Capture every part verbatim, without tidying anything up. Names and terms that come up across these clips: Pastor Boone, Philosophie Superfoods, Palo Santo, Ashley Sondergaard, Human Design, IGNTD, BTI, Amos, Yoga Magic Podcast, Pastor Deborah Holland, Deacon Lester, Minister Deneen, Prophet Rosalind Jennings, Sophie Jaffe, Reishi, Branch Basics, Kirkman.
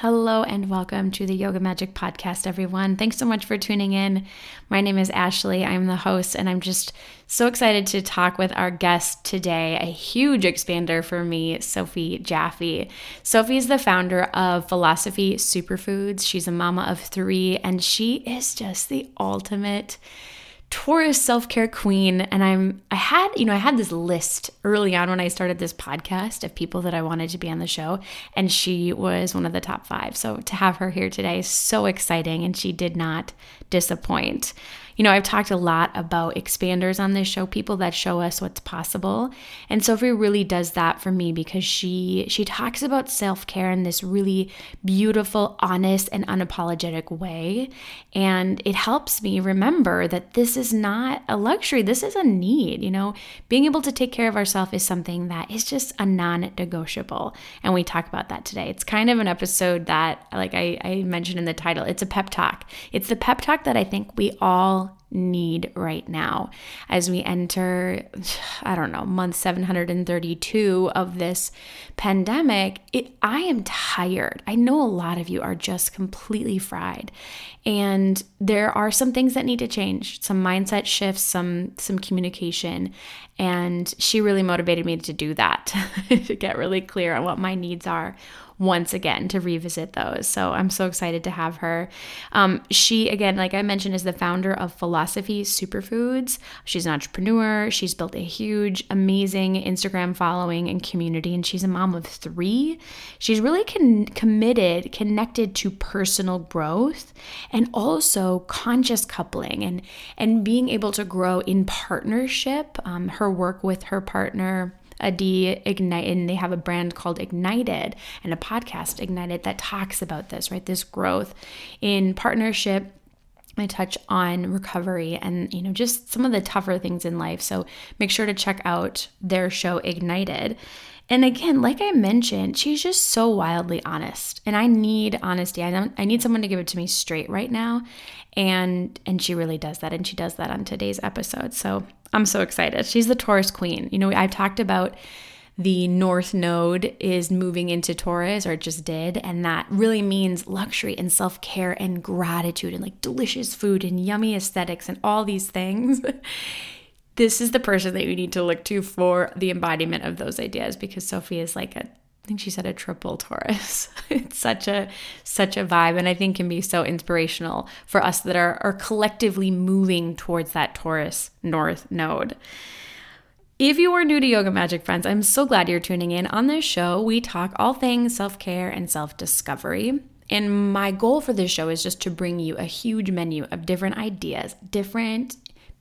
Hello and welcome to the Yoga Magic Podcast, everyone. Thanks so much for tuning in. My name is Ashley. I'm the host, and I'm just so excited to talk with our guest today, a huge expander for me, Sophie Jaffe. Sophie is the founder of Philosophie Superfoods. She's a mama of three, and she is just the ultimate Taurus self-care queen. And I'm I had, you know, I had this list early on when I started this podcast of people that I wanted to be on the show, and she was one of the top five. So to have her here today is so exciting, and she did not disappoint. You know, I've talked a lot about expanders on this show, people that show us what's possible. And Sophie really does that for me because she she talks about self-care in this really beautiful, honest, and unapologetic way. And it helps me remember that this is not a luxury. This is a need. You know, being able to take care of ourselves is something that is just a non-negotiable. And we talk about that today. It's kind of an episode that, like I, I mentioned in the title, it's a pep talk. It's the pep talk that I think we all need right now as we enter, I don't know, month seven hundred thirty-two of this pandemic. It, I am tired. I know a lot of you are just completely fried, and there are some things that need to change, some mindset shifts, some, some communication. And she really motivated me to do that, to get really clear on what my needs are. Once again, to revisit those. So I'm so excited to have her. Um, she, again, like I mentioned, is the founder of Philosophie Superfoods. She's an entrepreneur. She's built a huge, amazing Instagram following and community, and she's a mom of three. She's really con- committed, connected to personal growth and also conscious coupling and, and being able to grow in partnership. Um, her work with her partner, I G N T D, Ignite, and they have a brand called Ignited and a podcast, Ignited, that talks about this, right? This growth in partnership. I touch on recovery and, you know, just some of the tougher things in life. So make sure to check out their show, Ignited. And again, like I mentioned, she's just so wildly honest, and I need honesty. I don't, I need someone to give it to me straight right now. And, and she really does that. And she does that on today's episode. So I'm so excited. She's the Taurus queen. You know, I've talked about the North Node is moving into Taurus, or it just did, and that really means luxury and self-care and gratitude and like delicious food and yummy aesthetics and all these things. This is the person that you need to look to for the embodiment of those ideas, because Sophie is like a, I think she said a triple Taurus. It's such a such a vibe, and I think can be so inspirational for us that are, are collectively moving towards that Taurus North Node. If you are new to Yoga Magic, friends, I'm so glad you're tuning in. On this show, we talk all things self-care and self-discovery. And my goal for this show is just to bring you a huge menu of different ideas, different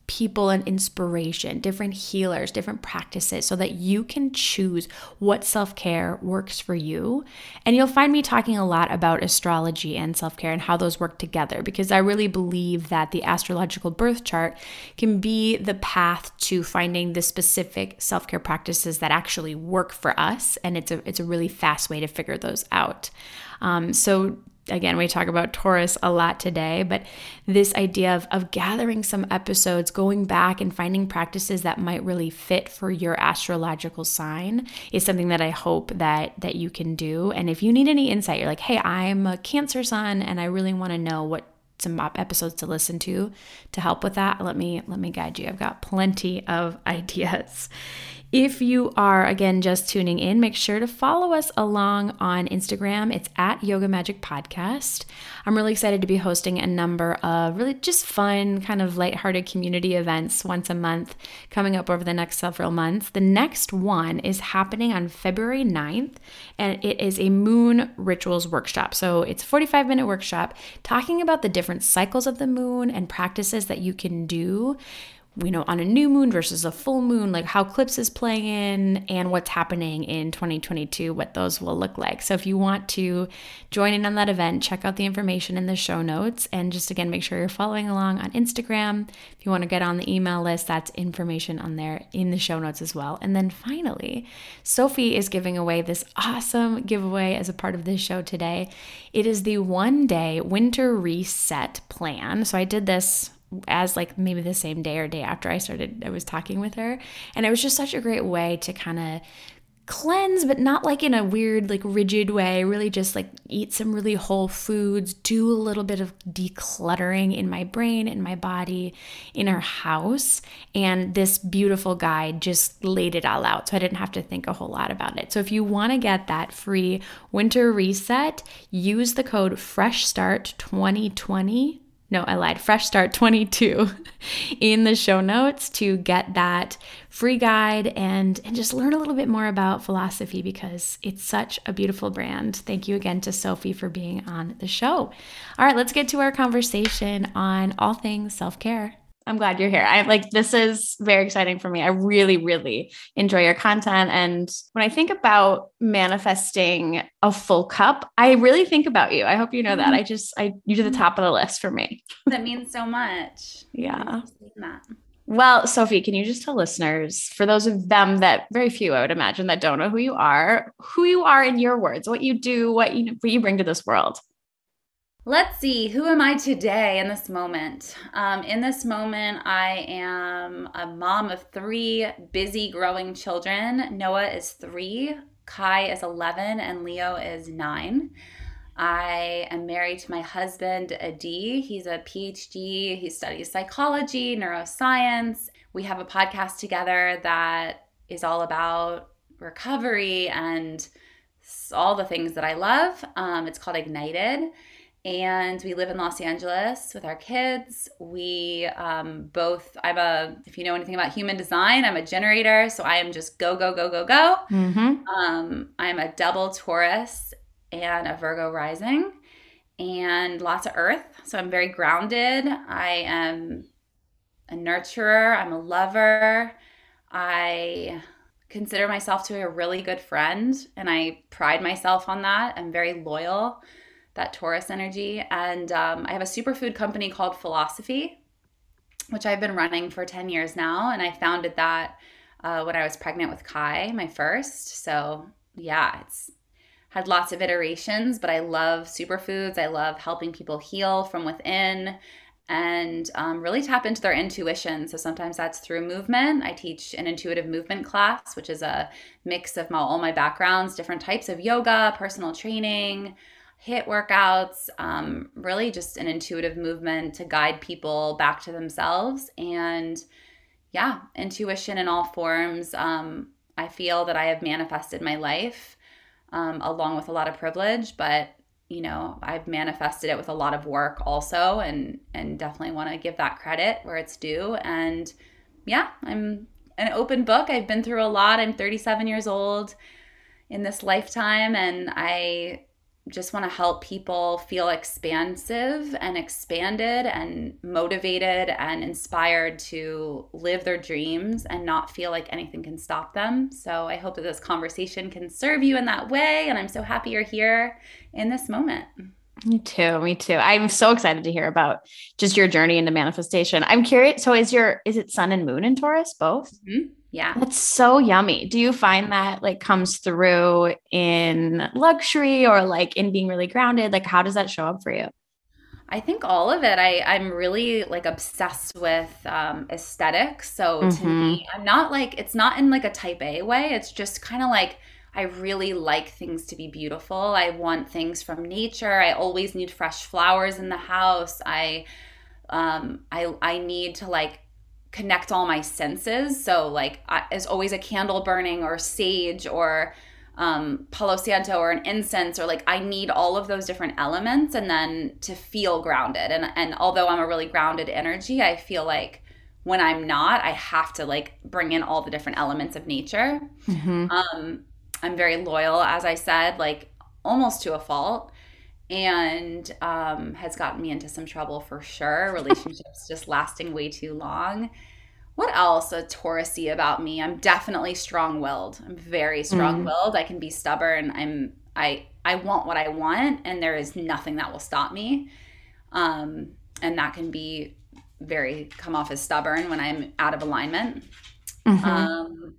people and inspiration, different healers, different practices, so that you can choose what self-care works for you. And you'll find me talking a lot about astrology and self-care and how those work together, because I really believe that the astrological birth chart can be the path to finding the specific self-care practices that actually work for us. And it's a, it's a really fast way to figure those out. Um, so Again, we talk about Taurus a lot today, but this idea of, of gathering some episodes, going back and finding practices that might really fit for your astrological sign is something that I hope that that you can do. And if you need any insight, you're like, hey, I'm a Cancer sun and I really want to know what some M O P episodes to listen to to help with that. Let me let me guide you. I've got plenty of ideas. If you are, again, just tuning in, make sure to follow us along on Instagram. It's at Yoga Magic Podcast. I'm really excited to be hosting a number of really just fun, kind of lighthearted community events once a month coming up over the next several months. The next one is happening on February ninth, and it is a moon rituals workshop. So it's a forty-five minute workshop talking about the different cycles of the moon and practices that you can do, you know, on a new moon versus a full moon, like how eclipse is playing in and what's happening in twenty twenty-two, what those will look like. So if you want to join in on that event, check out the information in the show notes. And just again, make sure you're following along on Instagram. If you want to get on the email list, that's information on there in the show notes as well. And then finally, Sophie is giving away this awesome giveaway as a part of this show today. It is the one day winter reset plan. So I did this as like maybe the same day or day after I started, I was talking with her, and it was just such a great way to kind of cleanse, but not like in a weird, like rigid way, really just like eat some really whole foods, do a little bit of decluttering in my brain, in my body, in our house. And this beautiful guide just laid it all out. So I didn't have to think a whole lot about it. So if you want to get that free winter reset, use the code fresh start twenty twenty. No, I lied. Fresh Start twenty-two in the show notes to get that free guide and, and just learn a little bit more about Philosophie, because it's such a beautiful brand. Thank you again to Sophie for being on the show. All right, let's get to our conversation on all things self-care. I'm glad you're here. I like, this is very exciting for me. I really, really enjoy your content. And when I think about manifesting a full cup, I really think about you. I hope you know that. I just, I, you're to the top of the list for me. That means so much. Yeah. Well, Sophie, can you just tell listeners, for those of them that very few, I would imagine, that don't know who you are, who you are in your words, what you do, what you, what you bring to this world? Let's see, who am I today in this moment? Um, in this moment, I am a mom of three busy growing children. Noah is three, Kai is eleven, and Leo is nine. I am married to my husband, Adi. He's a P H D. He studies psychology, neuroscience. We have a podcast together that is all about recovery and all the things that I love. Um, it's called IGNTD. And we live in Los Angeles with our kids. We um, both, I'm a, if you know anything about human design, I'm a generator. So I am just go, go, go, go, go. Mm-hmm. Um, I'm a double Taurus and a Virgo rising and lots of earth. So I'm very grounded. I am a nurturer. I'm a lover. I consider myself to be a really good friend. And I pride myself on that. I'm very loyal. That Taurus energy. And um, I have a superfood company called Philosophie, which I've been running for ten years now. And I founded that uh, when I was pregnant with Kai, my first. So yeah, it's had lots of iterations, but I love superfoods. I love helping people heal from within and um, really tap into their intuition. So sometimes that's through movement. I teach an intuitive movement class, which is a mix of my, all my backgrounds, different types of yoga, personal training, HIIT workouts, um, really just an intuitive movement to guide people back to themselves. And yeah, intuition in all forms. Um, I feel that I have manifested my life um, along with a lot of privilege, but you know, I've manifested it with a lot of work also, and, and definitely want to give that credit where it's due. And yeah, I'm an open book. I've been through a lot. I'm thirty-seven years old in this lifetime, and I just want to help people feel expansive and expanded and motivated and inspired to live their dreams and not feel like anything can stop them. So I hope that this conversation can serve you in that way. And I'm so happy you're here in this moment. Me too. Me too. I'm so excited to hear about just your journey into manifestation. I'm curious. So is your, is it sun and moon in Taurus both? Mm-hmm. Yeah. That's so yummy. Do you find that like comes through in luxury or like in being really grounded? Like how does that show up for you? I think all of it. I, I'm really like obsessed with um, aesthetics. So mm-hmm. to me, I'm not like, it's not in like a type A way. It's just kind of like, I really like things to be beautiful. I want things from nature. I always need fresh flowers in the house. I um, I, I need to like connect all my senses. So like I, there's always a candle burning or sage or um, Palo Santo or an incense, or like I need all of those different elements, and then to feel grounded. And, and although I'm a really grounded energy, I feel like when I'm not, I have to like bring in all the different elements of nature. Mm-hmm. Um, I'm very loyal, as I said, like almost to a fault, and um, has gotten me into some trouble for sure. Relationships just lasting way too long. What else a Taurus-y about me? I'm definitely strong-willed. I'm very strong-willed. Mm-hmm. I can be stubborn. I'm I I want what I want, and there is nothing that will stop me. Um, and that can be very come off as stubborn when I'm out of alignment. Mm-hmm. Um,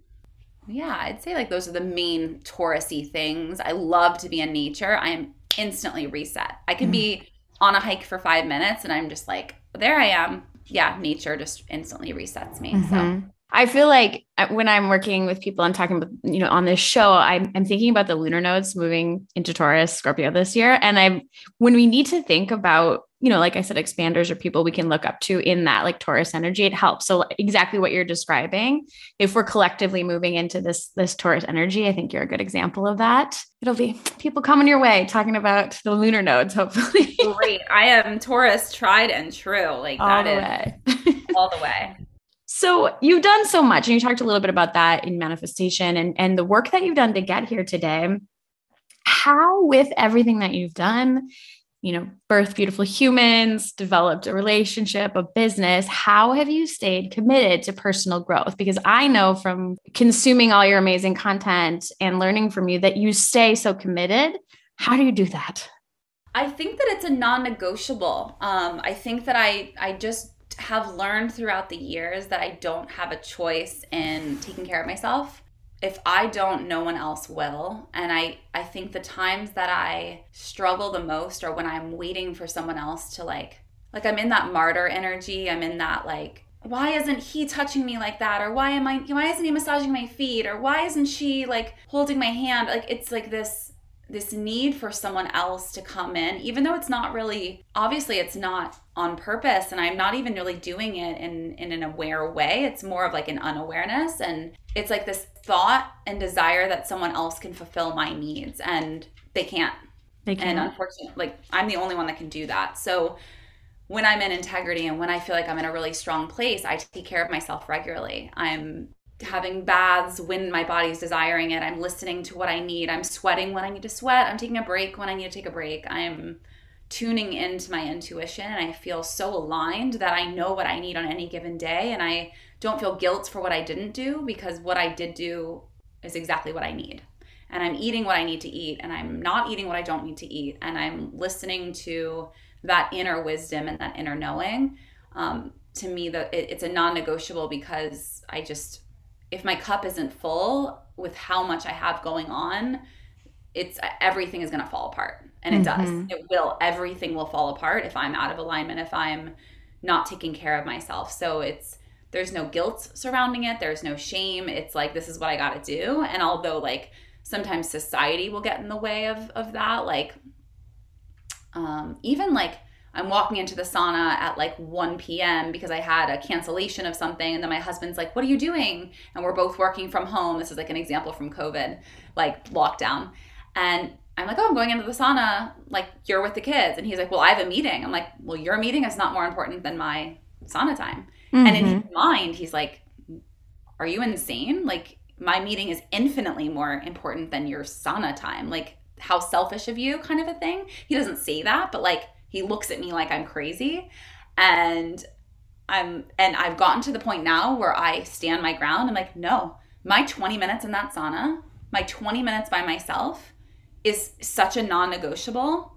yeah, I'd say like those are the main Taurus-y things. I love to be in nature. I am instantly reset. I can mm-hmm. be on a hike for five minutes, and I'm just like, there I am. Yeah, nature just instantly resets me. Mm-hmm. So I feel like when I'm working with people and talking with, you know, on this show, I'm, I'm thinking about the lunar nodes moving into Taurus, Scorpio this year. And I, when we need to think about, you know, like I said, expanders or people we can look up to in that like Taurus energy, it helps. So exactly what you're describing, if we're collectively moving into this, this Taurus energy, I think you're a good example of that. It'll be people coming your way talking about the lunar nodes, hopefully. Great. I am Taurus tried and true. Like all that the is way. all the way. So you've done so much, and you talked a little bit about that in manifestation and, and the work that you've done to get here today. How, with everything that you've done, you know, birthed beautiful humans, developed a relationship, a business, how have you stayed committed to personal growth? Because I know from consuming all your amazing content and learning from you that you stay so committed. How do you do that? I think that it's a non-negotiable. Um, I think that I, I just have learned throughout the years that I don't have a choice in taking care of myself. If I don't, no one else will. And I, I think the times that I struggle the most are when I'm waiting for someone else to like, like I'm in that martyr energy. I'm in that like, why isn't he touching me like that? Or why am I, why isn't he massaging my feet? Or why isn't she like holding my hand? Like, it's like this, this need for someone else to come in, even though it's not really, obviously it's not on purpose. And I'm not even really doing it in, in an aware way. It's more of like an unawareness. And it's like this thought and desire that someone else can fulfill my needs, and they can't. They can't. And unfortunately, like I'm the only one that can do that. So when I'm in integrity and when I feel like I'm in a really strong place, I take care of myself regularly. I'm having baths when my body's desiring it. I'm listening to what I need. I'm sweating when I need to sweat. I'm taking a break when I need to take a break. I'm tuning into my intuition, and I feel so aligned that I know what I need on any given day, and I don't feel guilt for what I didn't do, because what I did do is exactly what I need. And I'm eating what I need to eat, and I'm not eating what I don't need to eat, and I'm listening to that inner wisdom and that inner knowing. Um, to me, the, it, it's a non-negotiable, because I just, if my cup isn't full with how much I have going on, it's everything is going to fall apart. And it mm-hmm. does. It will. Everything will fall apart if I'm out of alignment, if I'm not taking care of myself. So it's, there's no guilt surrounding it. There's no shame. It's like, this is what I got to do. And although like sometimes society will get in the way of, of that, like um, even like I'm walking into the sauna at like one p.m. because I had a cancellation of something. And then my husband's like, what are you doing? And we're both working from home. This is like an example from COVID, like lockdown. And I'm like, oh, I'm going into the sauna, like you're with the kids. And he's like, well, I have a meeting. I'm like, well, your meeting is not more important than my sauna time. Mm-hmm. And in his mind, he's like, are you insane? Like my meeting is infinitely more important than your sauna time. Like how selfish of you, kind of a thing. He doesn't say that, but like he looks at me like I'm crazy. And I'm, and I've gotten to the point now where I stand my ground. I'm like, no, my twenty minutes in that sauna, my twenty minutes by myself is such a non-negotiable,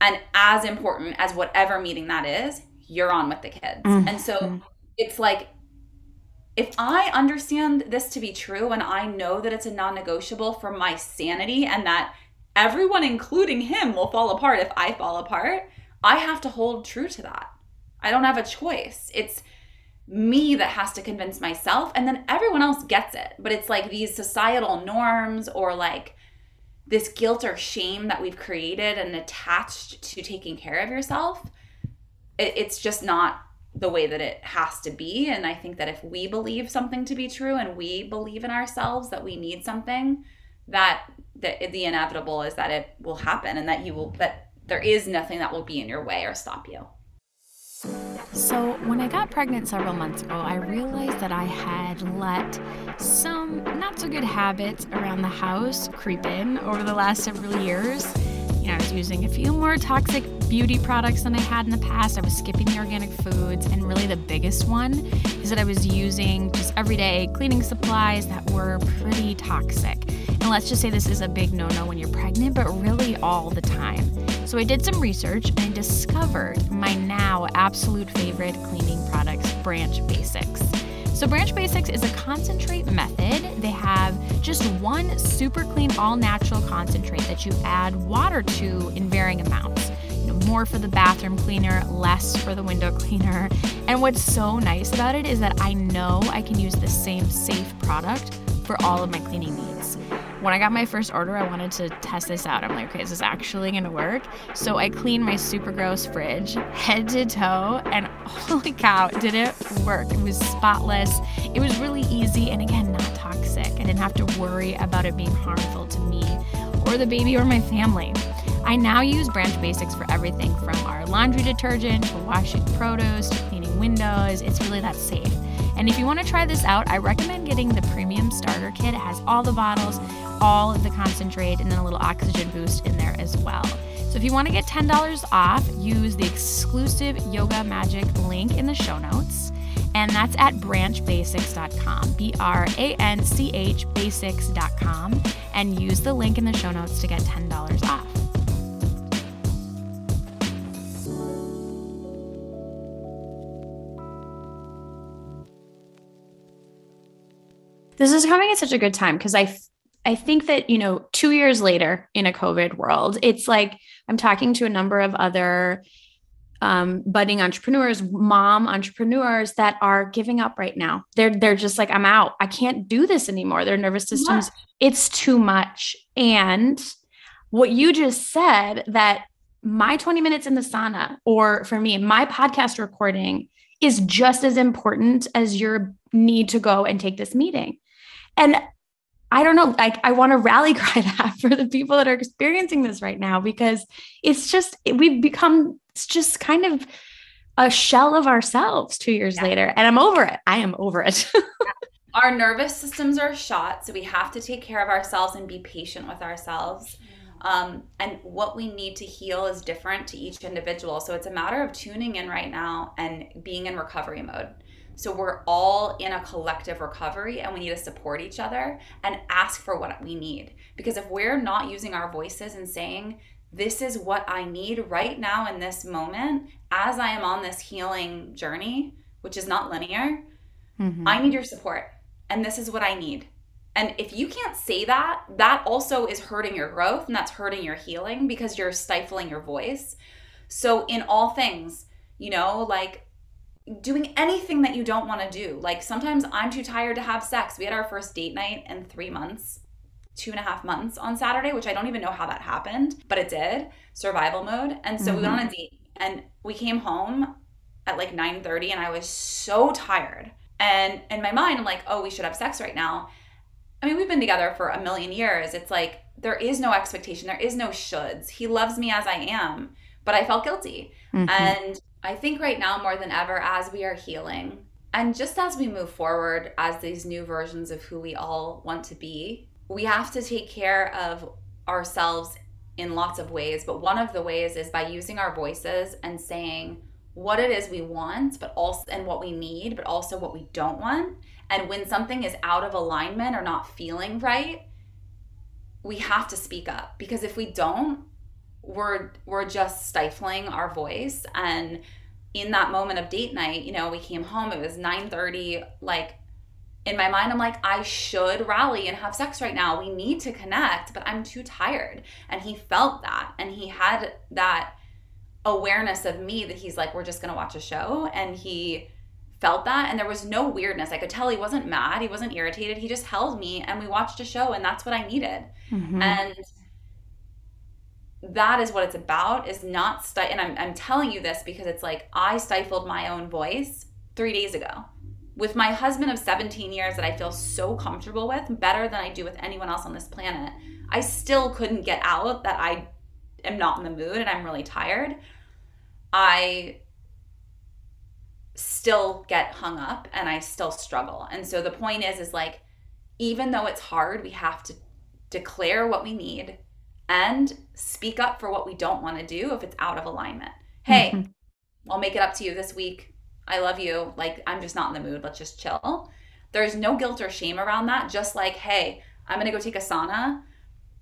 and as important as whatever meeting that is, you're on with the kids. Mm-hmm. And so it's like, if I understand this to be true, and I know that it's a non-negotiable for my sanity, and that everyone, including him, will fall apart if I fall apart, I have to hold true to that. I don't have a choice. It's me that has to convince myself, and then everyone else gets it. But it's like these societal norms, or like this guilt or shame that we've created and attached to taking care of yourself, it, it's just not the way that it has to be. And I think that if we believe something to be true and we believe in ourselves that we need something, that the, the inevitable is that it will happen and that you will, that there is nothing that will be in your way or stop you. So when I got pregnant several months ago, I realized that I had let some not so good habits around the house creep in over the last several years. You know, I was using a few more toxic beauty products than I had in the past. I was skipping the organic foods. And really the biggest one is that I was using just everyday cleaning supplies that were pretty toxic. And let's just say this is a big no-no when you're pregnant, but really all the time. So I did some research and I discovered my now absolute favorite cleaning products, Branch Basics. So Branch Basics is a concentrate method. They have just one super clean, all-natural concentrate that you add water to in varying amounts. You know, more for the bathroom cleaner, less for the window cleaner. And what's so nice about it is that I know I can use the same safe product for all of my cleaning needs. When I got my first order, I wanted to test this out. I'm like, okay, is this actually gonna work? So I cleaned my super gross fridge head to toe, and holy cow, did it work. It was spotless. It was really easy, and again, not toxic. I didn't have to worry about it being harmful to me or the baby or my family. I now use Branch Basics for everything from our laundry detergent to washing produce to cleaning windows. It's really that safe. And if you want to try this out, I recommend getting the premium starter kit. It has all the bottles, all of the concentrate, and then a little oxygen boost in there as well. So if you want to get ten dollars off, use the exclusive Yoga Magic link in the show notes. And that's at branch basics dot com, B R A N C H basics dot com. And use the link in the show notes to get ten dollars off. This is coming at such a good time because I, I think that, you know, two years later in a COVID world, it's like I'm talking to a number of other um, budding entrepreneurs, mom entrepreneurs that are giving up right now. They're they're just like, I'm out. I can't do this anymore. Their nervous systems, yeah. It's too much. And what you just said, that my twenty minutes in the sauna, or for me, my podcast recording is just as important as your need to go and take this meeting. And I don't know, like I want to rally cry that for the people that are experiencing this right now, because it's just, we've become just kind of a shell of ourselves two years yeah. later. And I'm over it. I am over it. Our nervous systems are shot. So we have to take care of ourselves and be patient with ourselves. Um, and what we need to heal is different to each individual. So it's a matter of tuning in right now and being in recovery mode. So we're all in a collective recovery and we need to support each other and ask for what we need. Because if we're not using our voices and saying, this is what I need right now in this moment, as I am on this healing journey, which is not linear, mm-hmm. I need your support. And this is what I need. And if you can't say that, that also is hurting your growth and that's hurting your healing because you're stifling your voice. So in all things, you know, like, doing anything that you don't want to do. Like sometimes I'm too tired to have sex. We had our first date night in three months, two and a half months on Saturday, which I don't even know how that happened, but it did. Survival mode. And so mm-hmm. we went on a date and we came home at like nine thirty and I was so tired. And in my mind, I'm like, oh, we should have sex right now. I mean, we've been together for a million years. It's like, there is no expectation. There is no shoulds. He loves me as I am, but I felt guilty. Mm-hmm. And I think right now more than ever, as we are healing and just as we move forward as these new versions of who we all want to be, we have to take care of ourselves in lots of ways. But one of the ways is by using our voices and saying what it is we want, but also and what we need, but also what we don't want. And when something is out of alignment or not feeling right, we have to speak up, because if we don't, we're we're just stifling our voice. And in that moment of date night, you know, we came home, it was nine thirty. Like in my mind, I'm like, I should rally and have sex right now. We need to connect, but I'm too tired. And he felt that. And he had that awareness of me that he's like, we're just going to watch a show. And he felt that. And there was no weirdness. I could tell he wasn't mad. He wasn't irritated. He just held me and we watched a show, and that's what I needed. Mm-hmm. And that is what it's about, is not stifle. And I'm, I'm telling you this because it's like, I stifled my own voice three days ago with my husband of seventeen years that I feel so comfortable with, better than I do with anyone else on this planet. I still couldn't get out that I am not in the mood and I'm really tired. I still get hung up and I still struggle. And so the point is, is like, even though it's hard, we have to declare what we need and speak up for what we don't want to do if it's out of alignment. Hey, mm-hmm. I'll make it up to you this week. I love you. Like, I'm just not in the mood. Let's just chill. There's no guilt or shame around that. Just like, hey, I'm going to go take a sauna.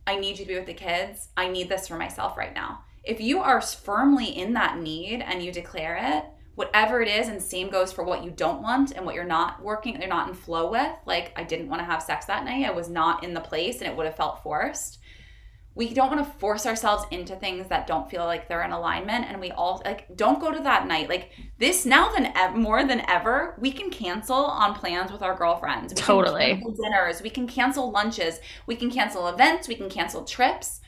I need you to be with the kids. I need this for myself right now. If you are firmly in that need and you declare it, whatever it is, and same goes for what you don't want and what you're not working, you're not in flow with. Like, I didn't want to have sex that night. I was not in the place and it would have felt forced. We don't want to force ourselves into things that don't feel like they're in alignment. And we all, like, don't go to that night. Like, this now than ever, more than ever, we can cancel on plans with our girlfriends. We totally. Can cancel dinners. We can cancel lunches. We can cancel events. We can cancel trips.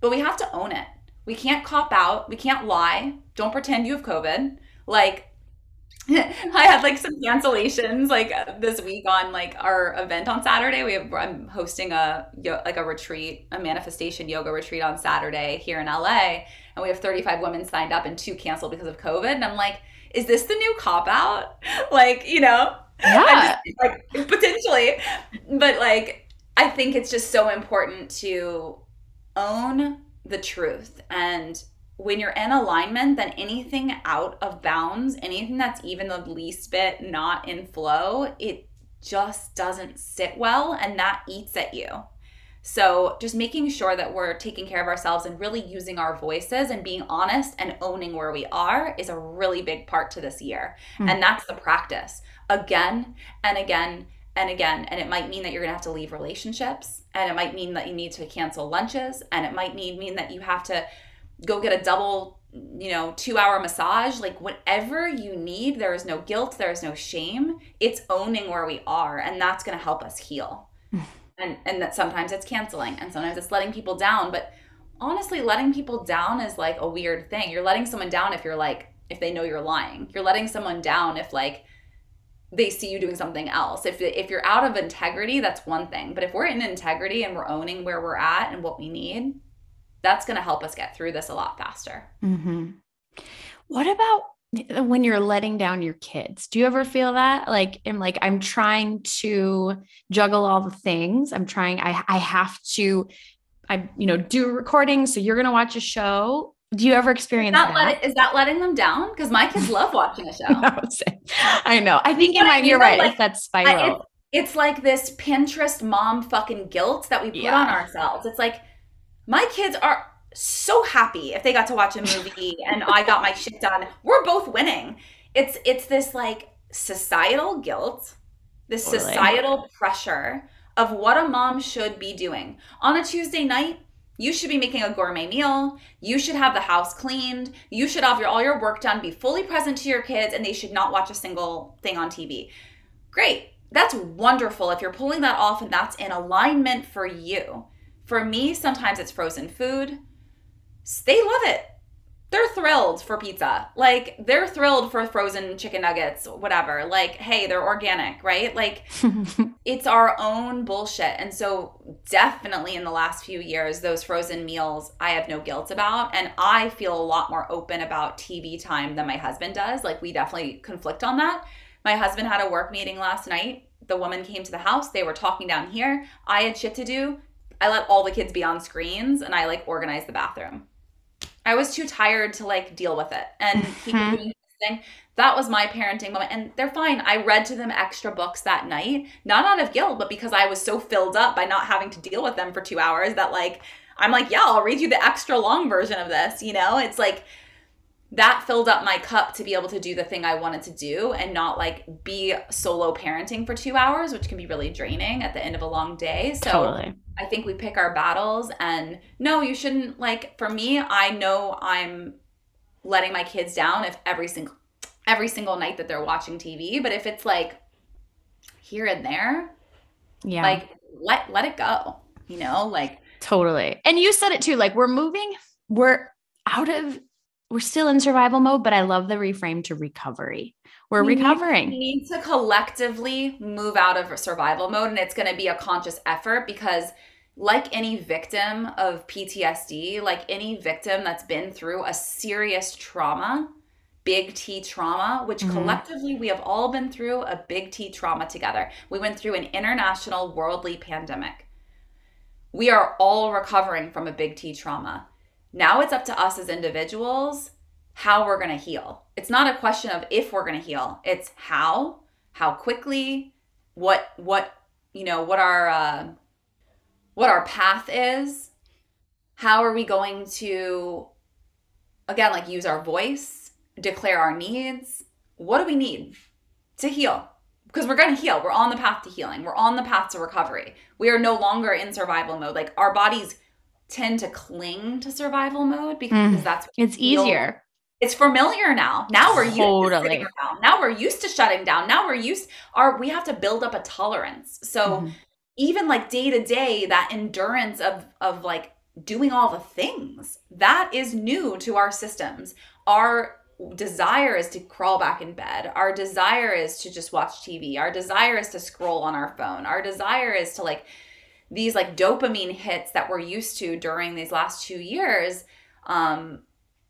But we have to own it. We can't cop out. We can't lie. Don't pretend you have COVID. Like, I had like some cancellations like this week on like our event on Saturday. We have, I'm hosting a like a retreat, a manifestation yoga retreat on Saturday here in L A, and we have thirty-five women signed up and two canceled because of COVID. And I'm like, is this the new cop out? Like, you know, yeah. Just, like, potentially, but like, I think it's just so important to own the truth. And when you're in alignment, then anything out of bounds, anything that's even the least bit not in flow, it just doesn't sit well, and that eats at you. So just making sure that we're taking care of ourselves and really using our voices and being honest and owning where we are is a really big part to this year. Mm-hmm. And that's the practice again and again and again. And it might mean that you're going to have to leave relationships, and it might mean that you need to cancel lunches, and it might need, mean that you have to go get a double, you know, two hour massage, like whatever you need. There is no guilt. There is no shame. It's owning where we are. And that's going to help us heal. and and that sometimes it's canceling, and sometimes it's letting people down. But honestly, letting people down is like a weird thing. You're letting someone down if you're like, if they know you're lying. You're letting someone down if like they see you doing something else. If if you're out of integrity, that's one thing. But if we're in integrity and we're owning where we're at and what we need, that's going to help us get through this a lot faster. Mm-hmm. What about when you're letting down your kids? Do you ever feel that? Like, I'm like, I'm trying to juggle all the things. I'm trying, I, I have to, I, you know, do recordings. So you're going to watch a show. Do you ever experience is that? That? Let, is that letting them down? Because my kids love watching a show. No, I know. I think you might, you're know, right. Like, if that's spiral. I, it's, it's like this Pinterest mom fucking guilt that we put yeah. on ourselves. It's like, my kids are so happy if they got to watch a movie and I got my shit done. We're both winning. It's it's this like societal guilt, this societal pressure of what a mom should be doing. On a Tuesday night, you should be making a gourmet meal. You should have the house cleaned. You should have your, all your work done, be fully present to your kids, and they should not watch a single thing on T V. Great. That's wonderful if you're pulling that off and that's in alignment for you. For me, sometimes it's frozen food. They love it. They're thrilled for pizza. Like, they're thrilled for frozen chicken nuggets, whatever. Like, hey, they're organic, right? Like, it's our own bullshit. And so definitely in the last few years, those frozen meals, I have no guilt about. And I feel a lot more open about T V time than my husband does. Like, we definitely conflict on that. My husband had a work meeting last night. The woman came to the house. They were talking down here. I had shit to do. I let all the kids be on screens, and I like organized the bathroom. I was too tired to like deal with it. And he mm-hmm. doing this thing. That was my parenting moment, and they're fine. I read to them extra books that night, not out of guilt, but because I was so filled up by not having to deal with them for two hours that like, I'm like, yeah, I'll read you the extra long version of this. You know, it's like that filled up my cup to be able to do the thing I wanted to do and not like be solo parenting for two hours, which can be really draining at the end of a long day. So totally. I think we pick our battles, and no, you shouldn't. Like, for me, I know I'm letting my kids down if every single, every single night that they're watching T V, but if it's like here and there, yeah, like let, let it go, you know, like totally. And you said it too, like we're moving we're out of, we're still in survival mode, but I love the reframe to recovery. We're we recovering. Need, we need to collectively move out of survival mode, and it's going to be a conscious effort, because like any victim of P T S D, like any victim that's been through a serious trauma, big T trauma, which mm-hmm. collectively we have all been through a big T trauma together. We went through an international worldly pandemic. We are all recovering from a big T trauma. Now it's up to us as individuals how we're going to heal. It's not a question of if we're going to heal. It's how, how quickly, what, what, you know, what our, uh, what our path is. How are we going to, again, like use our voice, declare our needs? What do we need to heal? Because we're going to heal. We're on the path to healing. We're on the path to recovery. We are no longer in survival mode. Like our bodies tend to cling to survival mode because mm. that's what it's easier. Know. It's familiar now. Now we're totally. used to down. Now we're used to shutting down. Now we're used our we have to build up a tolerance. So mm. even like day to day, that endurance of of like doing all the things, that is new to our systems. Our desire is to crawl back in bed. Our desire is to just watch T V. Our desire is to scroll on our phone. Our desire is to like these like dopamine hits that we're used to during these last two years, um,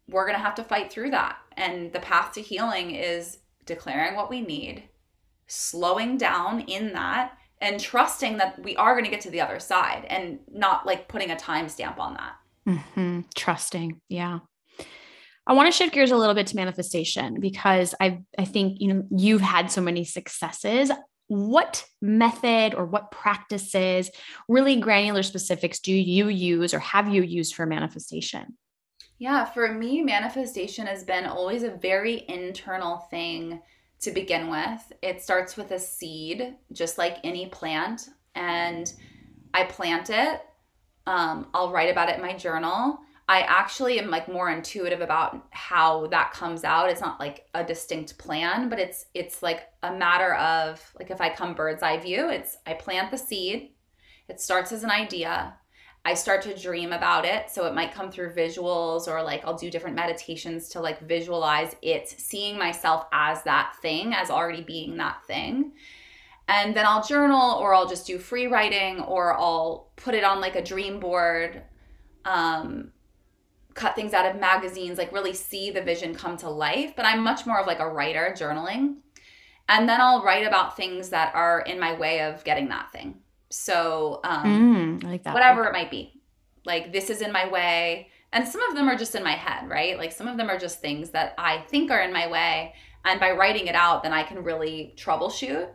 we're going to have to fight through that. And the path to healing is declaring what we need, slowing down in that, and trusting that we are going to get to the other side, and not like putting a timestamp on that. Mm-hmm. Trusting. Yeah. I want to shift gears a little bit to manifestation, because I, I think, you know, you've had so many successes. What method or what practices, really granular specifics, do you use or have you used for manifestation? Yeah, for me, manifestation has been always a very internal thing to begin with. It starts with a seed, just like any plant, and I plant it. Um, I'll write about it in my journal. I actually am like more intuitive about how that comes out. It's not like a distinct plan, but it's it's like a matter of like if I come bird's eye view, it's I plant the seed. It starts as an idea. I start to dream about it. So it might come through visuals, or like I'll do different meditations to like visualize it, seeing myself as that thing, as already being that thing. And then I'll journal, or I'll just do free writing, or I'll put it on like a dream board. Um, cut things out of magazines, like really see the vision come to life. But I'm much more of like a writer, journaling. And then I'll write about things that are in my way of getting that thing. So um, mm, I like that. Whatever it might be, like this is in my way. And some of them are just in my head, right? Like some of them are just things that I think are in my way. And by writing it out, then I can really troubleshoot.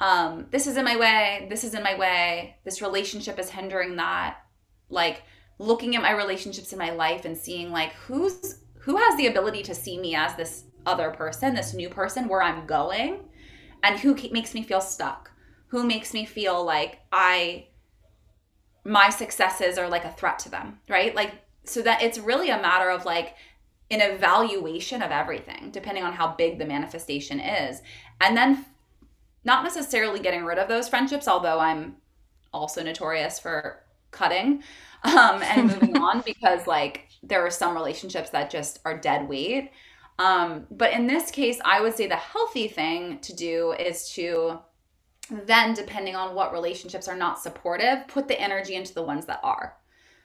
Um, this is in my way. This is in my way. This relationship is hindering that. Like, looking at my relationships in my life and seeing like who's who has the ability to see me as this other person, this new person, where I'm going, and who makes me feel stuck, who makes me feel like I my successes are like a threat to them, right? Like, so that it's really a matter of like an evaluation of everything, depending on how big the manifestation is. And then not necessarily getting rid of those friendships, although I'm also notorious for cutting um, and moving on, because like there are some relationships that just are dead weight. Um, but in this case, I would say the healthy thing to do is to then, depending on what relationships are not supportive, put the energy into the ones that are.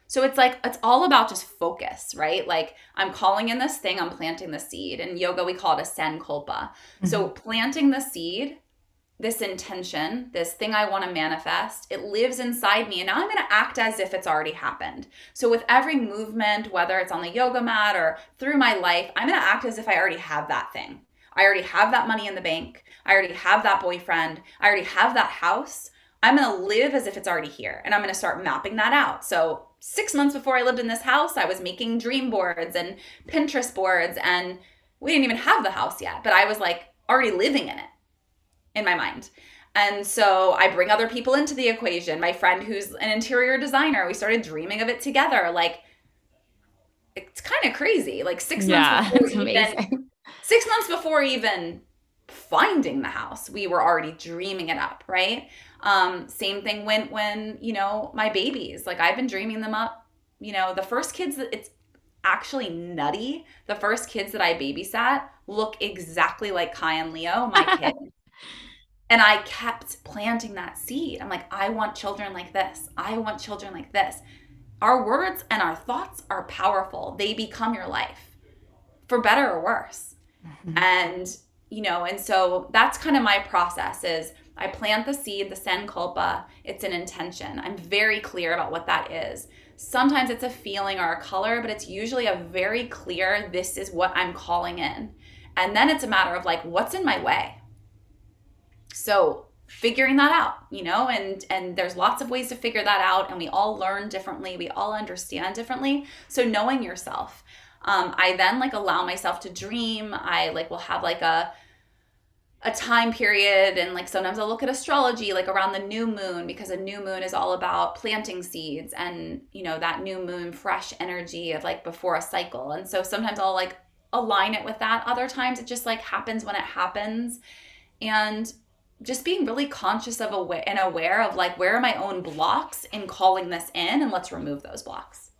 So it's like, it's all about just focus, right? Like I'm calling in this thing, I'm planting the seed. In yoga, we call it a sen culpa. Mm-hmm. So planting the seed, this intention, this thing I want to manifest, it lives inside me. And now I'm going to act as if it's already happened. So with every movement, whether it's on the yoga mat or through my life, I'm going to act as if I already have that thing. I already have that money in the bank. I already have that boyfriend. I already have that house. I'm going to live as if it's already here. And I'm going to start mapping that out. So six months before I lived in this house, I was making dream boards and Pinterest boards. And we didn't even have the house yet, but I was like already living in it. In my mind. And so I bring other people into the equation. My friend who's an interior designer, we started dreaming of it together. Like, it's kind of crazy. Like six yeah, months before even, six months before even finding the house, we were already dreaming it up, right? Um, same thing went when, you know, my babies, like I've been dreaming them up. You know, the first kids, it's actually nutty. The first kids that I babysat look exactly like Kai and Leo, my kids. And I kept planting that seed. I'm like, I want children like this. I want children like this. Our words and our thoughts are powerful. They become your life, for better or worse. Mm-hmm. And, you know, and so that's kind of my process is I plant the seed, the sen culpa. It's an intention. I'm very clear about what that is. Sometimes it's a feeling or a color, but it's usually a very clear, this is what I'm calling in. And then it's a matter of like, what's in my way? So figuring that out, you know, and, and there's lots of ways to figure that out. And we all learn differently. We all understand differently. So knowing yourself, um, I then like allow myself to dream. I like will have like a, a time period. And like, sometimes I'll look at astrology, like around the new moon, because a new moon is all about planting seeds and, you know, that new moon, fresh energy of like before a cycle. And so sometimes I'll like align it with that. Other times it just like happens when it happens. And just being really conscious of awa- and aware of like, where are my own blocks in calling this in, and let's remove those blocks.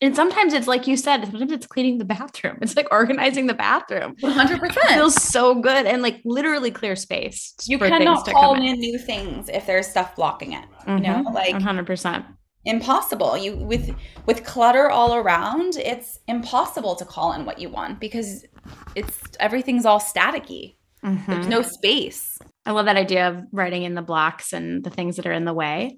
And sometimes it's like you said, sometimes it's cleaning the bathroom. It's like organizing the bathroom. one hundred percent. It feels so good. And like literally clear space. You cannot call in, in new things if there's stuff blocking it, mm-hmm. you know, like one hundred percent impossible. You with, with clutter all around, it's impossible to call in what you want because it's, everything's all staticky. Mm-hmm. There's no space. I love that idea of writing in the blocks and the things that are in the way.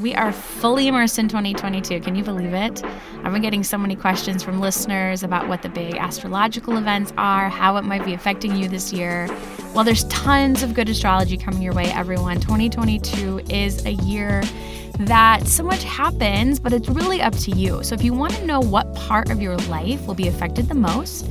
We are fully immersed in twenty twenty-two. Can you believe it? I've been getting so many questions from listeners about what the big astrological events are, how it might be affecting you this year. Well, there's tons of good astrology coming your way, everyone. twenty twenty-two is a year that so much happens, but it's really up to you. So if you want to know what part of your life will be affected the most,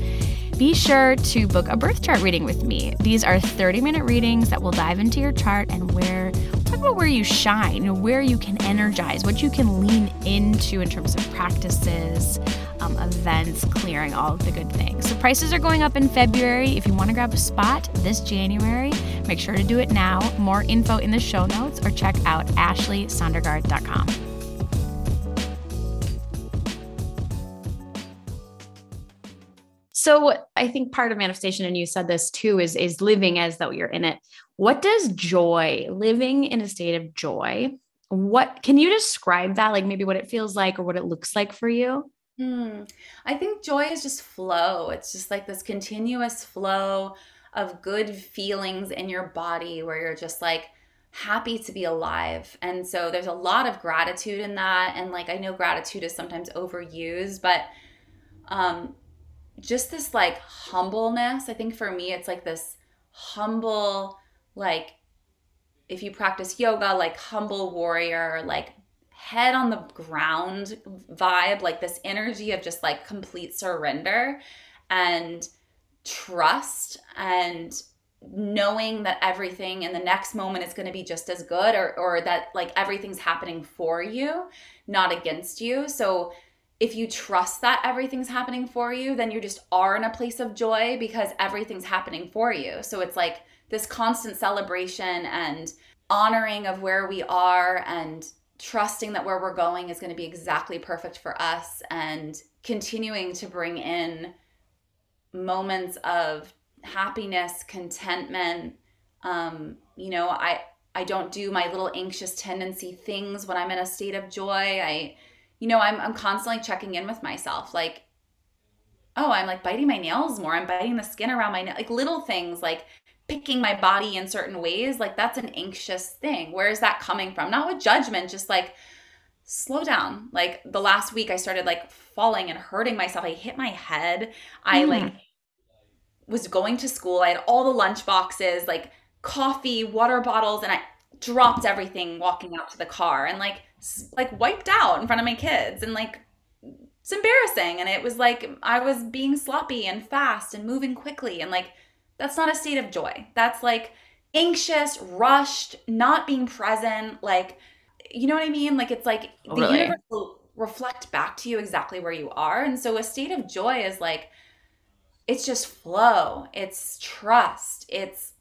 be sure to book a birth chart reading with me. These are thirty-minute readings that will dive into your chart and where talk about where you shine, where you can energize, what you can lean into in terms of practices, um, events, clearing, all of the good things. So prices are going up in February. If you want to grab a spot this January, make sure to do it now. More info in the show notes or check out ashley sondergaard dot com. So I think part of manifestation, and you said this too, is, is living as though you're in it. What does joy, living in a state of joy, what can you describe that? Like maybe what it feels like or what it looks like for you? Hmm. I think joy is just flow. It's just like this continuous flow of good feelings in your body where you're just like happy to be alive. And so there's a lot of gratitude in that. And like, I know gratitude is sometimes overused, but, um, just this like humbleness. I think for me, it's like this humble, like if you practice yoga, like humble warrior, like head on the ground vibe, like this energy of just like complete surrender and trust and knowing that everything in the next moment is going to be just as good or, or that like everything's happening for you, not against you. So if you trust that everything's happening for you, then you just are in a place of joy because everything's happening for you. So it's like this constant celebration and honoring of where we are and trusting that where we're going is going to be exactly perfect for us and continuing to bring in moments of happiness, contentment. Um, you know, I, I don't do my little anxious tendency things when I'm in a state of joy. I, You know, I'm I'm constantly checking in with myself, like, oh, I'm like biting my nails more. I'm biting the skin around my nail, like little things like picking my body in certain ways. Like that's an anxious thing. Where is that coming from? Not with judgment, just like slow down. Like the last week I started like falling and hurting myself. I hit my head. I mm. like was going to school. I had all the lunch boxes, like coffee, water bottles, and I dropped everything walking out to the car and like like wiped out in front of my kids and like it's embarrassing. And it was like I was being sloppy and fast and moving quickly and like that's not a state of joy. That's like anxious, rushed, not being present, like, you know what I mean? Like it's like the really? Universe will reflect back to you exactly where you are. And so a state of joy is like it's just flow, it's trust, it's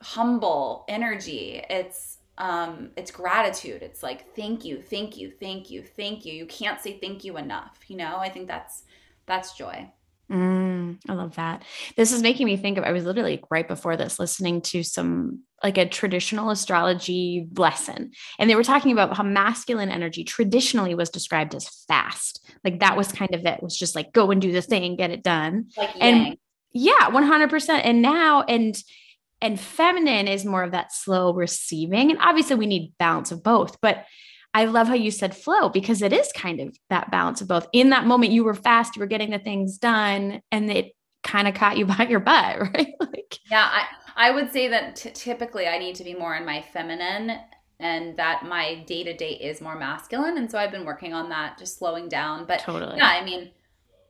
humble energy, it's um, it's gratitude. It's like, thank you, thank you, thank you, thank you. You can't say thank you enough. You know, I think that's, that's joy. Mm, I love that. This is making me think of, I was literally right before this listening to some, like a traditional astrology lesson. And they were talking about how masculine energy traditionally was described as fast. Like that was kind of, it was just like, go and do the thing, get it done. Like, and yeah, one hundred percent. And now, and, and feminine is more of that slow receiving. And obviously we need balance of both, but I love how you said flow, because it is kind of that balance of both. In that moment, you were fast, you were getting the things done, and it kind of caught you by your butt, right? Like, yeah, I, I would say that t- typically I need to be more in my feminine, and that my day-to-day is more masculine. And so I've been working on that, just slowing down. But totally. Yeah, I mean,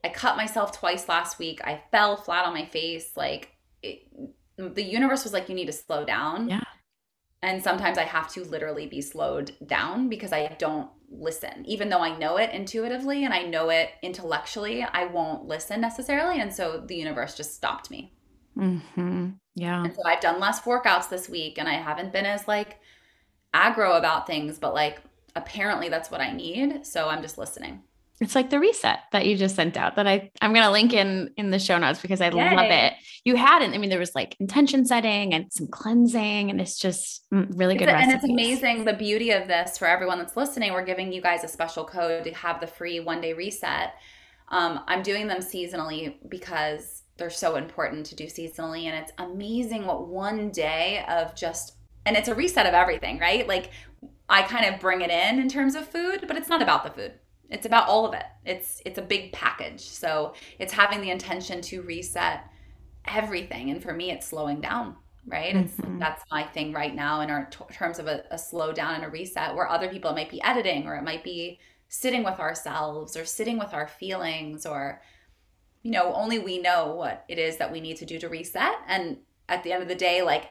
I cut myself twice last week. I fell flat on my face. Like it, the universe was like, you need to slow down. Yeah. And sometimes I have to literally be slowed down because I don't listen. Even though I know it intuitively and I know it intellectually, I won't listen necessarily. And so the universe just stopped me. Mm-hmm. Yeah. And so I've done less workouts this week, and I haven't been as like aggro about things, but like apparently that's what I need. So I'm just listening. It's like the reset that you just sent out that I, I'm going to link in, in the show notes, because I Yay. love it. You hadn't, I mean, there was like intention setting and some cleansing, and it's just really good. It's, and it's amazing. The beauty of this for everyone that's listening, we're giving you guys a special code to have the free one day reset. Um, I'm doing them seasonally because they're so important to do seasonally. And it's amazing what one day of just, and it's a reset of everything, right? Like I kind of bring it in in terms of food, but it's not about the food. It's about all of it. It's it's a big package. So it's having the intention to reset everything. And for me, it's slowing down, right? It's, mm-hmm. That's my thing right now in our t- terms of a, a slow down and a reset, where other people, it might be editing, or it might be sitting with ourselves, or sitting with our feelings, or, you know, only we know what it is that we need to do to reset. And at the end of the day, like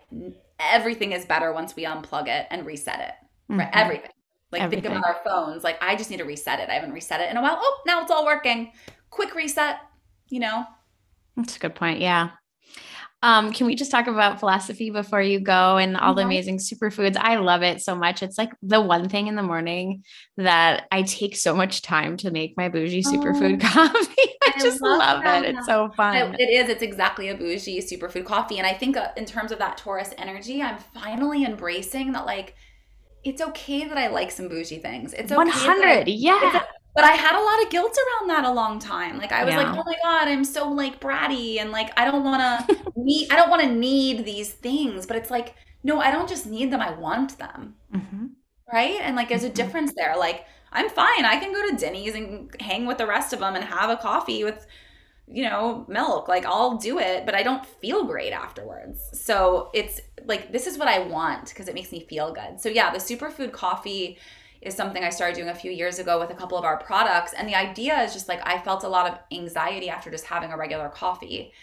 everything is better once we unplug it and reset it, mm-hmm. right? Everything. Like Everything. Think about our phones. Like, I just need to reset it. I haven't reset it in a while. Oh, now it's all working. Quick reset, you know? That's a good point. Yeah. Um, can we just talk about philosophy before you go, and all mm-hmm. the amazing superfoods? I love it so much. It's like the one thing in the morning that I take so much time to make my bougie oh, superfood coffee. I, I just love, love it. It's so fun. It, it is. It's exactly a bougie superfood coffee. And I think uh, in terms of that Taurus energy, I'm finally embracing that, like, it's okay that I like some bougie things. It's okay. one hundred, I, yeah. A, but I had a lot of guilt around that a long time. Like I was yeah. like, oh my God, I'm so like bratty. And like, I don't want to need, I don't want to need these things, but it's like, no, I don't just need them. I want them. Mm-hmm. Right. And like, there's mm-hmm. a difference there. Like I'm fine. I can go to Denny's and hang with the rest of them and have a coffee with, you know, milk, like I'll do it, but I don't feel great afterwards. So it's like, this is what I want because it makes me feel good. So yeah, the superfood coffee is something I started doing a few years ago with a couple of our products. And the idea is just like, I felt a lot of anxiety after just having a regular coffee.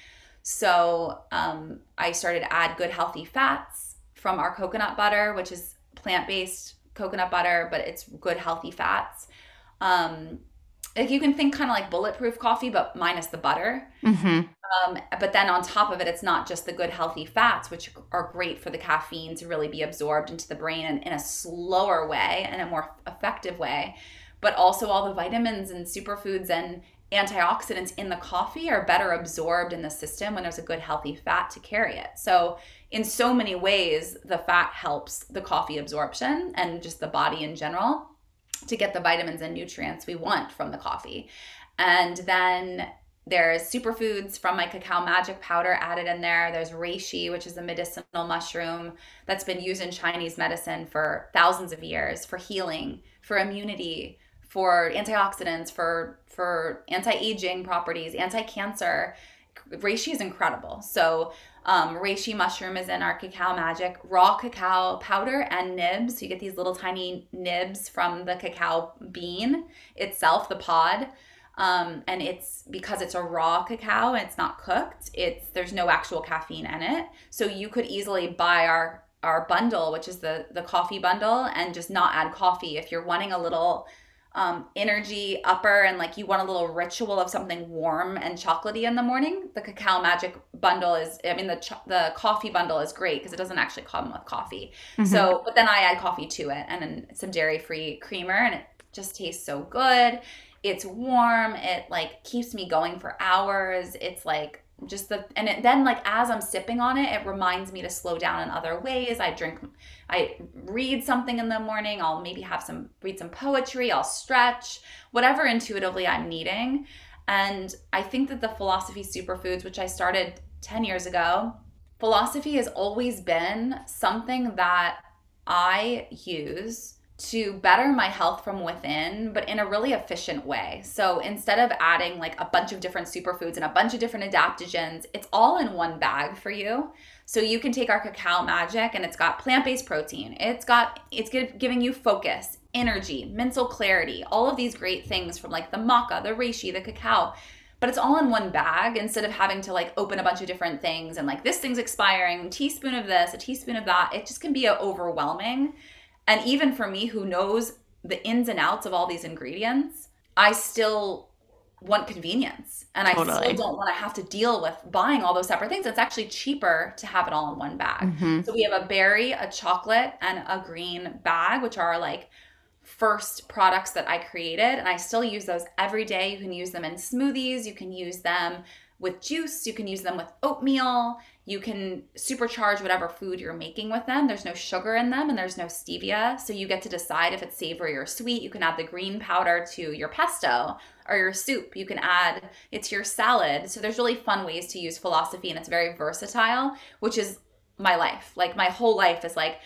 So um, I started to add good healthy fats from our coconut butter, which is plant-based coconut butter, but it's good healthy fats. Um, Like you can think kind of like bulletproof coffee, but minus the butter. Mm-hmm. Um, but then on top of it, it's not just the good healthy fats, which are great for the caffeine to really be absorbed into the brain and in a slower way and a more effective way. But also all the vitamins and superfoods and antioxidants in the coffee are better absorbed in the system when there's a good healthy fat to carry it. So in so many ways, the fat helps the coffee absorption and just the body in general to get the vitamins and nutrients we want from the coffee. And then there's superfoods from my cacao magic powder added in there. There's reishi, which is a medicinal mushroom that's been used in Chinese medicine for thousands of years for healing, for immunity, for antioxidants, for, for anti-aging properties, anti-cancer. Reishi is incredible. So um, reishi mushroom is in our cacao magic, raw cacao powder and nibs. So you get these little tiny nibs from the cacao bean itself, the pod. Um, and it's because it's a raw cacao and it's not cooked. It's there's no actual caffeine in it. So you could easily buy our, our bundle, which is the, the coffee bundle, and just not add coffee if you're wanting a little um, energy upper and like you want a little ritual of something warm and chocolatey in the morning, the Cacao Magic bundle is, I mean, the cho- the coffee bundle is great because it doesn't actually come with coffee. Mm-hmm. So, but then I add coffee to it and then some dairy-free creamer and it just tastes so good. It's warm. It like keeps me going for hours. It's like just the, and it, then like as I'm sipping on it, it reminds me to slow down in other ways. I drink, I read something in the morning. I'll maybe have some, read some poetry. I'll stretch, whatever intuitively I'm needing. And I think that the Philosophie Superfoods, which I started ten years ago, Philosophie has always been something that I use to better my health from within, but in a really efficient way. So instead of adding like a bunch of different superfoods and a bunch of different adaptogens, it's all in one bag for you. So you can take our Cacao Magic and it's got plant-based protein. It's got, it's giving you focus, energy, mental clarity, all of these great things from like the maca, the reishi, the cacao, but it's all in one bag instead of having to like open a bunch of different things and like this thing's expiring, a teaspoon of this, a teaspoon of that. It just can be overwhelming. And even for me, who knows the ins and outs of all these ingredients, I still want convenience. And I totally. still don't want to have to deal with buying all those separate things. It's actually cheaper to have it all in one bag. Mm-hmm. So we have a berry, a chocolate, and a green bag, which are like first products that I created. And I still use those every day. You can use them in smoothies. You can use them with juice. You can use them with oatmeal. You can supercharge whatever food you're making with them. There's no sugar in them and there's no stevia. So you get to decide if it's savory or sweet. You can add the green powder to your pesto or your soup. You can add it to your salad. So there's really fun ways to use Philosophie and it's very versatile, which is my life. Like my whole life is like,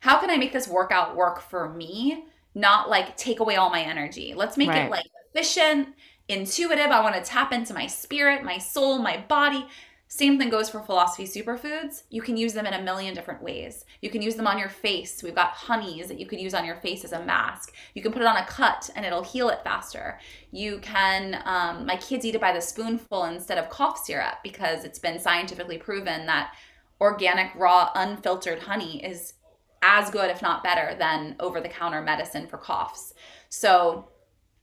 how can I make this workout work for me? Not like take away all my energy. Let's make right. it like efficient, intuitive. I want to tap into my spirit, my soul, my body. Same thing goes for Philosophie Superfoods. You can use them in a million different ways. You can use them on your face. We've got honeys that you could use on your face as a mask. You can put it on a cut and it'll heal it faster. You can, um, my kids eat it by the spoonful instead of cough syrup because it's been scientifically proven that organic, raw, unfiltered honey is as good, if not better, than over-the-counter medicine for coughs. So,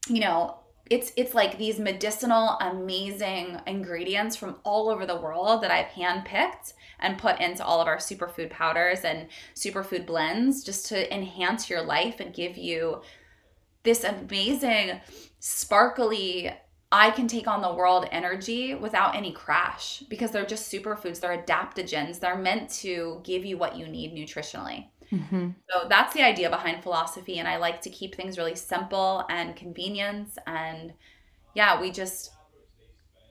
you know, It's it's like these medicinal, amazing ingredients from all over the world that I've handpicked and put into all of our superfood powders and superfood blends just to enhance your life and give you this amazing, sparkly, I can take on the world energy without any crash because they're just superfoods. They're adaptogens. They're meant to give you what you need nutritionally. Mm-hmm. So that's the idea behind Philosophie, and I like to keep things really simple and convenience. And yeah, we just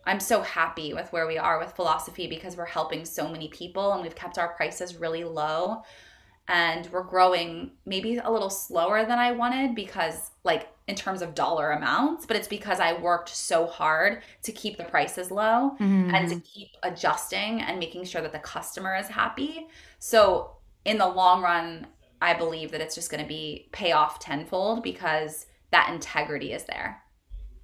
I'm so happy with where we are with Philosophie because we're helping so many people, and we've kept our prices really low, and we're growing maybe a little slower than I wanted because like in terms of dollar amounts, but it's because I worked so hard to keep the prices low mm-hmm. and to keep adjusting and making sure that the customer is happy. So in the long run, I believe that it's just going to be pay off tenfold because that integrity is there.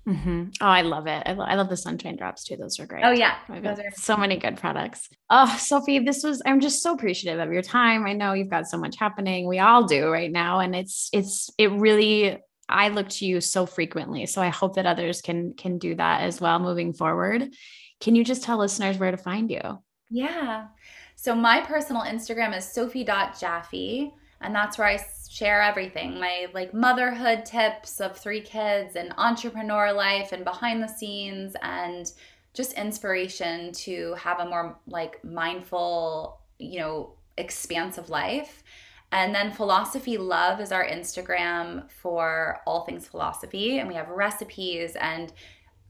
Mm-hmm. Oh, I love it. I, lo- I love the sunshine drops too. Those are great. Oh yeah. Oh, those are- so many good products. Oh, Sophie, this was, I'm just so appreciative of your time. I know you've got so much happening. We all do right now. And it's, it's, it really, I look to you so frequently. So I hope that others can, can do that as well moving forward. Can you just tell listeners where to find you? Yeah. So my personal Instagram is sophie dot jaffe, and that's where I share everything, my like motherhood tips of three kids and entrepreneur life and behind the scenes and just inspiration to have a more like mindful, you know, expansive life. And then Philosophie Love is our Instagram for all things Philosophie, and we have recipes and,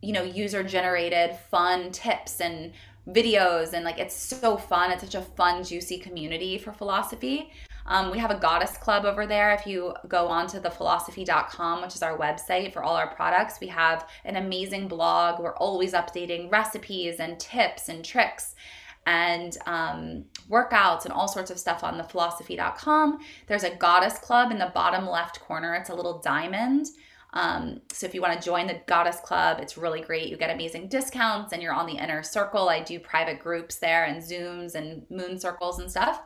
you know, user-generated fun tips and videos, and like it's so fun. It's such a fun, juicy community for Philosophie. Um, we have a goddess club over there. If you go on to the philosophie dot com, which is our website for all our products, we have an amazing blog. We're always updating recipes and tips and tricks and um, workouts and all sorts of stuff on the philosophie dot com. There's a goddess club in the bottom left corner. It's a little diamond. Um, so if you want to join the Goddess Club, it's really great. You get amazing discounts and you're on the inner circle. I do private groups there and Zooms and moon circles and stuff.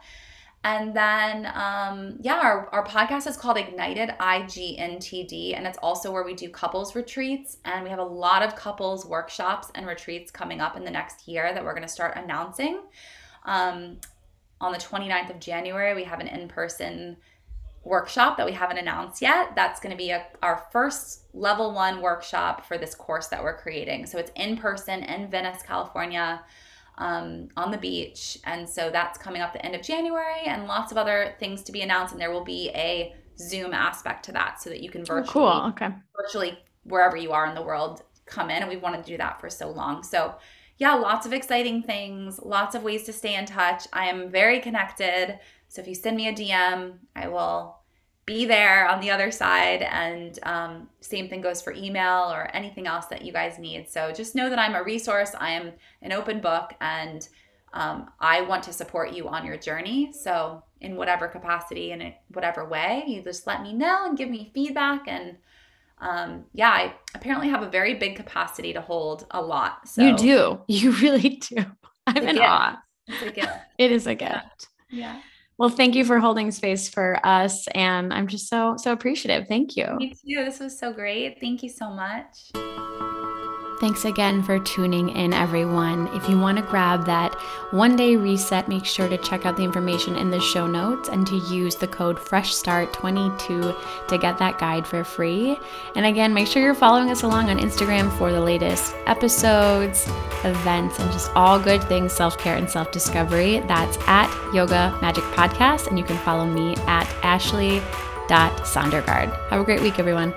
And then, um, yeah, our, our podcast is called Ignited, I G N T D, and it's also where we do couples retreats, and we have a lot of couples workshops and retreats coming up in the next year that we're going to start announcing. Um, on the twenty-ninth of January, we have an in-person workshop that we haven't announced yet. That's going to be a, our first level one workshop for this course that we're creating. So it's in person in Venice, California, um, on the beach. And so that's coming up the end of January, and lots of other things to be announced. And there will be a Zoom aspect to that so that you can virtually, oh, cool. okay. virtually wherever you are in the world, come in. And we've wanted to do that for so long. So yeah, lots of exciting things, lots of ways to stay in touch. I am very connected. So if you send me a D M, I will be there on the other side. And um, same thing goes for email or anything else that you guys need. So just know that I'm a resource. I am an open book, and um, I want to support you on your journey. So in whatever capacity and in whatever way, you just let me know and give me feedback. And Um, yeah, I apparently have a very big capacity to hold a lot. So you do, you really do. I'm in awe. It's a gift. It is a gift. Yeah. Well, thank you for holding space for us. And I'm just so, so appreciative. Thank you. Me too. This was so great. Thank you so much. Thanks again for tuning in, everyone. If you want to grab that one-day reset, make sure to check out the information in the show notes and to use the code fresh start twenty-two to get that guide for free. And again, make sure you're following us along on Instagram for the latest episodes, events, and just all good things, self-care and self-discovery. That's at Yoga Magic Podcast, and you can follow me at ashley dot sondergaard. Have a great week, everyone.